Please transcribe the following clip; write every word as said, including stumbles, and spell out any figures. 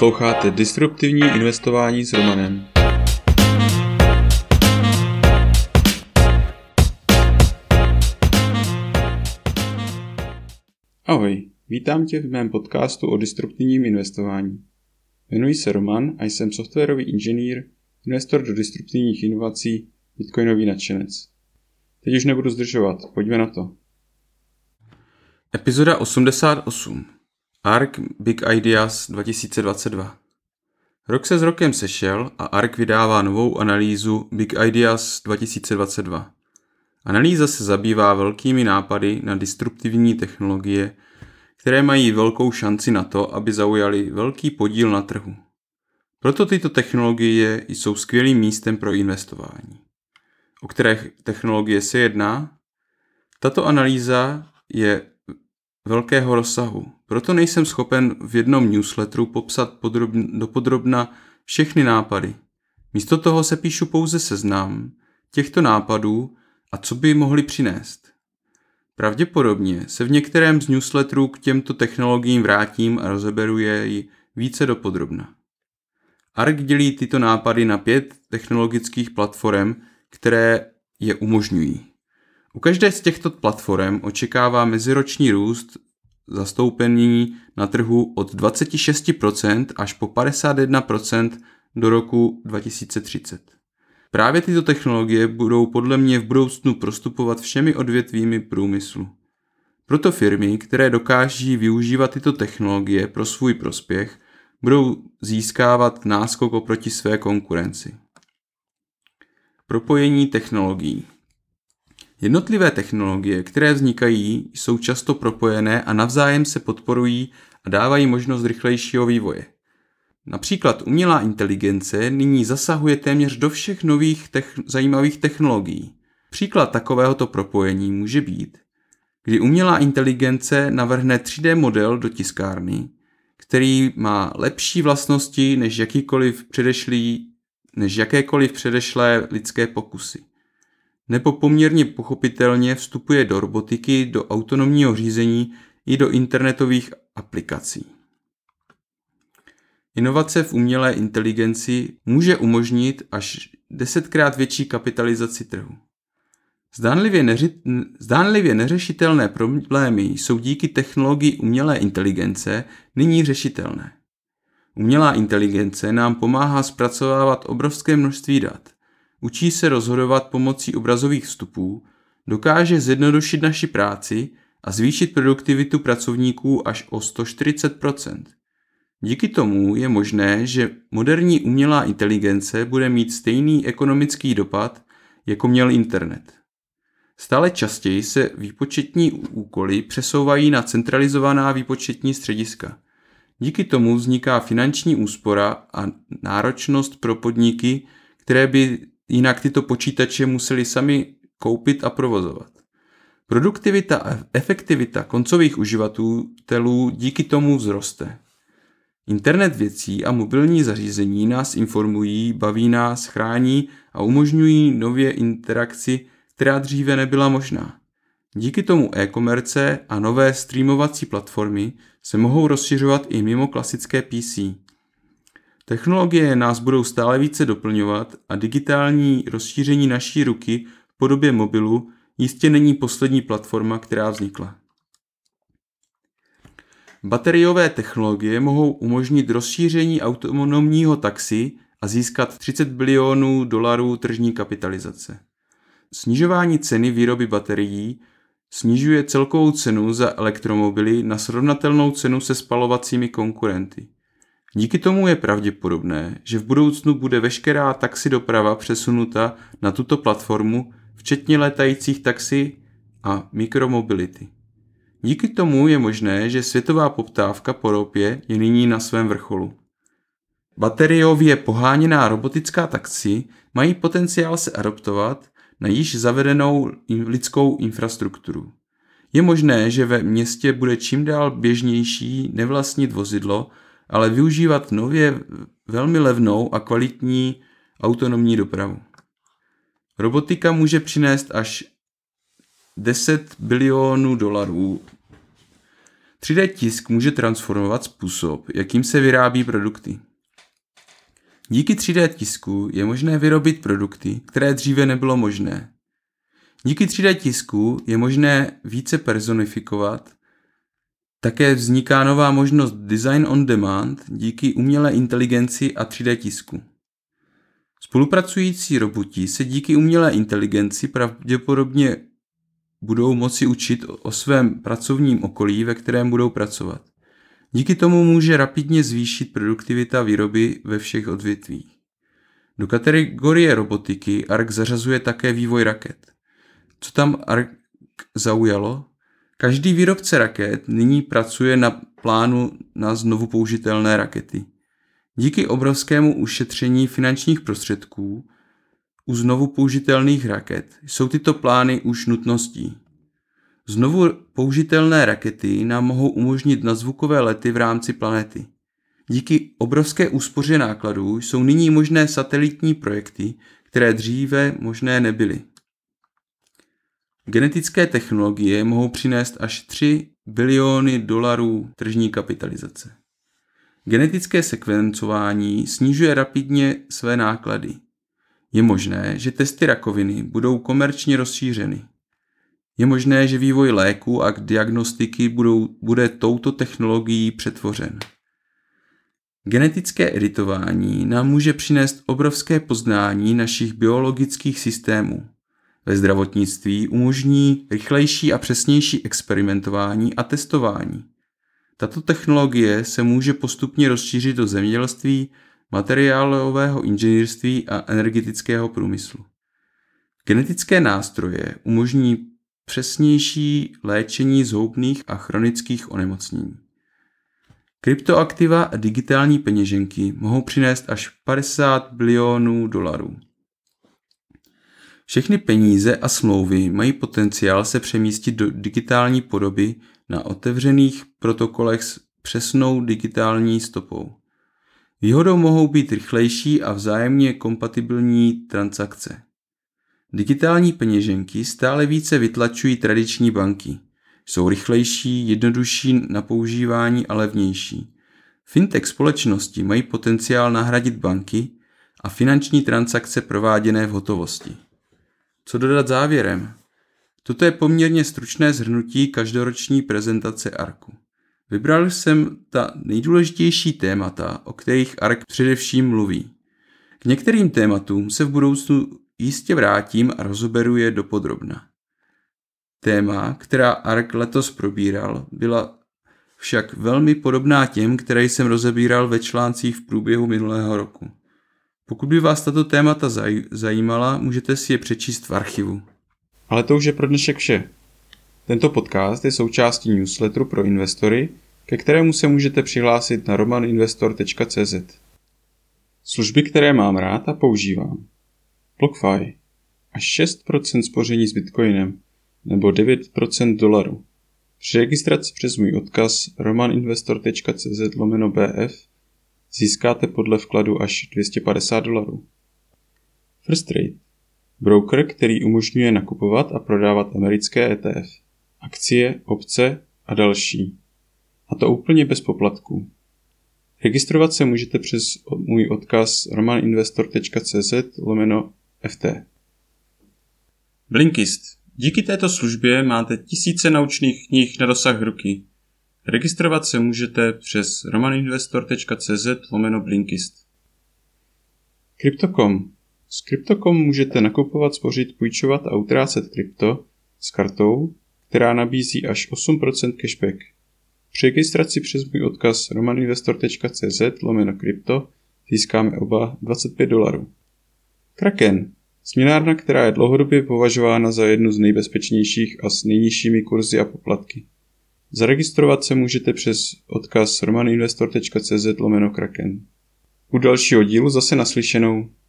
Posloucháte Disruptivní investování s Romanem. Ahoj, vítám tě v mém podcastu o disruptivním investování. Jmenuji se Roman a jsem softwarový inženýr, investor do disruptivních inovací, bitcoinový nadšenec. Teď už nebudu zdržovat, pojďme na to. Epizoda osmdesát osm. A R K Big Ideas dva tisíce dvacet dva. Rok se s rokem sešel a A R K vydává novou analýzu Big Ideas dva tisíce dvacet dva. Analýza se zabývá velkými nápady na disruptivní technologie, které mají velkou šanci na to, aby zaujaly velký podíl na trhu. Proto tyto technologie jsou skvělým místem pro investování. O které technologie se jedná? Tato analýza je velkého rozsahu. Proto nejsem schopen v jednom newsletteru popsat podrobn- dopodrobna všechny nápady. Místo toho se píšu pouze seznam těchto nápadů a co by mohli přinést. Pravděpodobně se v některém z newsletterů k těmto technologiím vrátím a rozeberu je více dopodrobna. A R K dělí tyto nápady na pět technologických platform, které je umožňují. U každé z těchto platform očekává meziroční růst zastoupení na trhu od dvacet šest procent až po padesát jedna procent do roku dva tisíce třicet. Právě tyto technologie budou podle mě v budoucnu prostupovat všemi odvětvími průmyslu. Proto firmy, které dokáží využívat tyto technologie pro svůj prospěch, budou získávat náskok oproti své konkurenci. Propojení technologií. Jednotlivé technologie, které vznikají, jsou často propojené a navzájem se podporují a dávají možnost rychlejšího vývoje. Například umělá inteligence nyní zasahuje téměř do všech nových techn- zajímavých technologií. Příklad takovéhoto propojení může být, kdy umělá inteligence navrhne tří dé model do tiskárny, který má lepší vlastnosti než, jakýkoliv předešlý, než jakékoliv předešlé lidské pokusy. Nebo poměrně pochopitelně vstupuje do robotiky, do autonomního řízení i do internetových aplikací. Inovace v umělé inteligenci může umožnit až desetkrát větší kapitalizaci trhu. Zdánlivě, neři... Zdánlivě neřešitelné problémy jsou díky technologii umělé inteligence nyní řešitelné. Umělá inteligence nám pomáhá zpracovávat obrovské množství dat. Učí se rozhodovat pomocí obrazových vstupů, dokáže zjednodušit naši práci a zvýšit produktivitu pracovníků až o sto čtyřicet procent. Díky tomu je možné, že moderní umělá inteligence bude mít stejný ekonomický dopad, jako měl internet. Stále častěji se výpočetní úkoly přesouvají na centralizovaná výpočetní střediska. Díky tomu vzniká finanční úspora a náročnost pro podniky, které by jinak tyto počítače museli sami koupit a provozovat. Produktivita a efektivita koncových uživatelů díky tomu vzroste. Internet věcí a mobilní zařízení nás informují, baví nás, chrání a umožňují nově interakci, která dříve nebyla možná. Díky tomu e-komerce a nové streamovací platformy se mohou rozšiřovat i mimo klasické P C. Technologie nás budou stále více doplňovat a digitální rozšíření naší ruky v podobě mobilu jistě není poslední platforma, která vznikla. Bateriové technologie mohou umožnit rozšíření autonomního taxi a získat třicet bilionů dolarů tržní kapitalizace. Snižování ceny výroby baterií snižuje celkovou cenu za elektromobily na srovnatelnou cenu se spalovacími konkurenty. Díky tomu je pravděpodobné, že v budoucnu bude veškerá taxi doprava přesunuta na tuto platformu, včetně létajících taxi a mikromobility. Díky tomu je možné, že světová poptávka po ropě je nyní na svém vrcholu. Bateriově poháněná robotická taxi mají potenciál se adaptovat na již zavedenou lidskou infrastrukturu. Je možné, že ve městě bude čím dál běžnější nevlastnit vozidlo, ale využívat nově velmi levnou a kvalitní autonomní dopravu. Robotika může přinést až deset bilionů dolarů tři dé tisk může transformovat způsob, jakým se vyrábí produkty. Díky tři dé tisku je možné vyrobit produkty, které dříve nebylo možné. Díky tři dé tisku je možné více personifikovat. Také vzniká nová možnost design on demand díky umělé inteligenci a tři dé tisku. Spolupracující roboti se díky umělé inteligenci pravděpodobně budou moci učit o svém pracovním okolí, ve kterém budou pracovat. Díky tomu může rapidně zvýšit produktivita výroby ve všech odvětvích. Do kategorie robotiky ARK zařazuje také vývoj raket. Co tam ARK zaujalo? Každý výrobce raket nyní pracuje na plánu na znovu použitelné rakety. Díky obrovskému ušetření finančních prostředků u znovu použitelných raket jsou tyto plány už nutností. Znovu použitelné rakety nám mohou umožnit nadzvukové lety v rámci planety. Díky obrovské úspoře nákladů jsou nyní možné satelitní projekty, které dříve možné nebyly. Genetické technologie mohou přinést až tři biliony dolarů tržní kapitalizace. Genetické sekvencování snižuje rapidně své náklady. Je možné, že testy rakoviny budou komerčně rozšířeny. Je možné, že vývoj léku a diagnostiky budou, bude touto technologií přetvořen. Genetické editování nám může přinést obrovské poznání našich biologických systémů. Ve zdravotnictví umožní rychlejší a přesnější experimentování a testování. Tato technologie se může postupně rozšířit do zemědělství, materiálového inženýrství a energetického průmyslu. Genetické nástroje umožní přesnější léčení zhoubných a chronických onemocnění. Kryptoaktiva a digitální peněženky mohou přinést až padesát bilionů dolarů. Všechny peníze a smlouvy mají potenciál se přemístit do digitální podoby na otevřených protokolech s přesnou digitální stopou. Výhodou mohou být rychlejší a vzájemně kompatibilní transakce. Digitální peněženky stále více vytlačují tradiční banky. Jsou rychlejší, jednodušší na používání a levnější. Fintech společnosti mají potenciál nahradit banky a finanční transakce prováděné v hotovosti. Co dodat závěrem? Toto je poměrně stručné shrnutí každoroční prezentace ARKu. Vybral jsem ta nejdůležitější témata, o kterých ARK především mluví. K některým tématům se v budoucnu jistě vrátím a rozeberu je dopodrobna. Téma, která ARK letos probíral, byla však velmi podobná těm, které jsem rozebíral ve článcích v průběhu minulého roku. Pokud by vás tato témata zaj- zajímala, můžete si je přečíst v archivu. Ale to už je pro dnešek vše. Tento podcast je součástí newsletteru pro investory, ke kterému se můžete přihlásit na roman investor tečka cé zet. Služby, které mám rád a používám. BlockFi. Až šest procent spoření s bitcoinem, nebo devět procent dolaru. Při registraci přes můj odkaz roman investor tečka cé zet lomeno bé ef získáte podle vkladu až dvě stě padesát dolarů. Firstrade. Broker, který umožňuje nakupovat a prodávat americké é té ef, akcie, opce a další. A to úplně bez poplatků. Registrovat se můžete přes můj odkaz roman investor tečka cé zet lomeno ef té. Blinkist. Díky této službě máte tisíce naučných knih na dosah ruky. Registrovat se můžete přes roman investor tečka cé zet lomeno blinkist. Crypto tečka com. S Crypto tečka com můžete nakupovat, spořit, půjčovat a utrácet krypto s kartou, která nabízí až osm procent cashback. Při registraci přes můj odkaz roman investor tečka cé zet lomeno krypto získáme oba dvacet pět dolarů. Kraken. Směnárna, která je dlouhodobě považována za jednu z nejbezpečnějších a s nejnižšími kurzy a poplatky. Zaregistrovat se můžete přes odkaz roman investor tečka cé zet lomeno kraken. U dalšího dílu zase naslyšenou.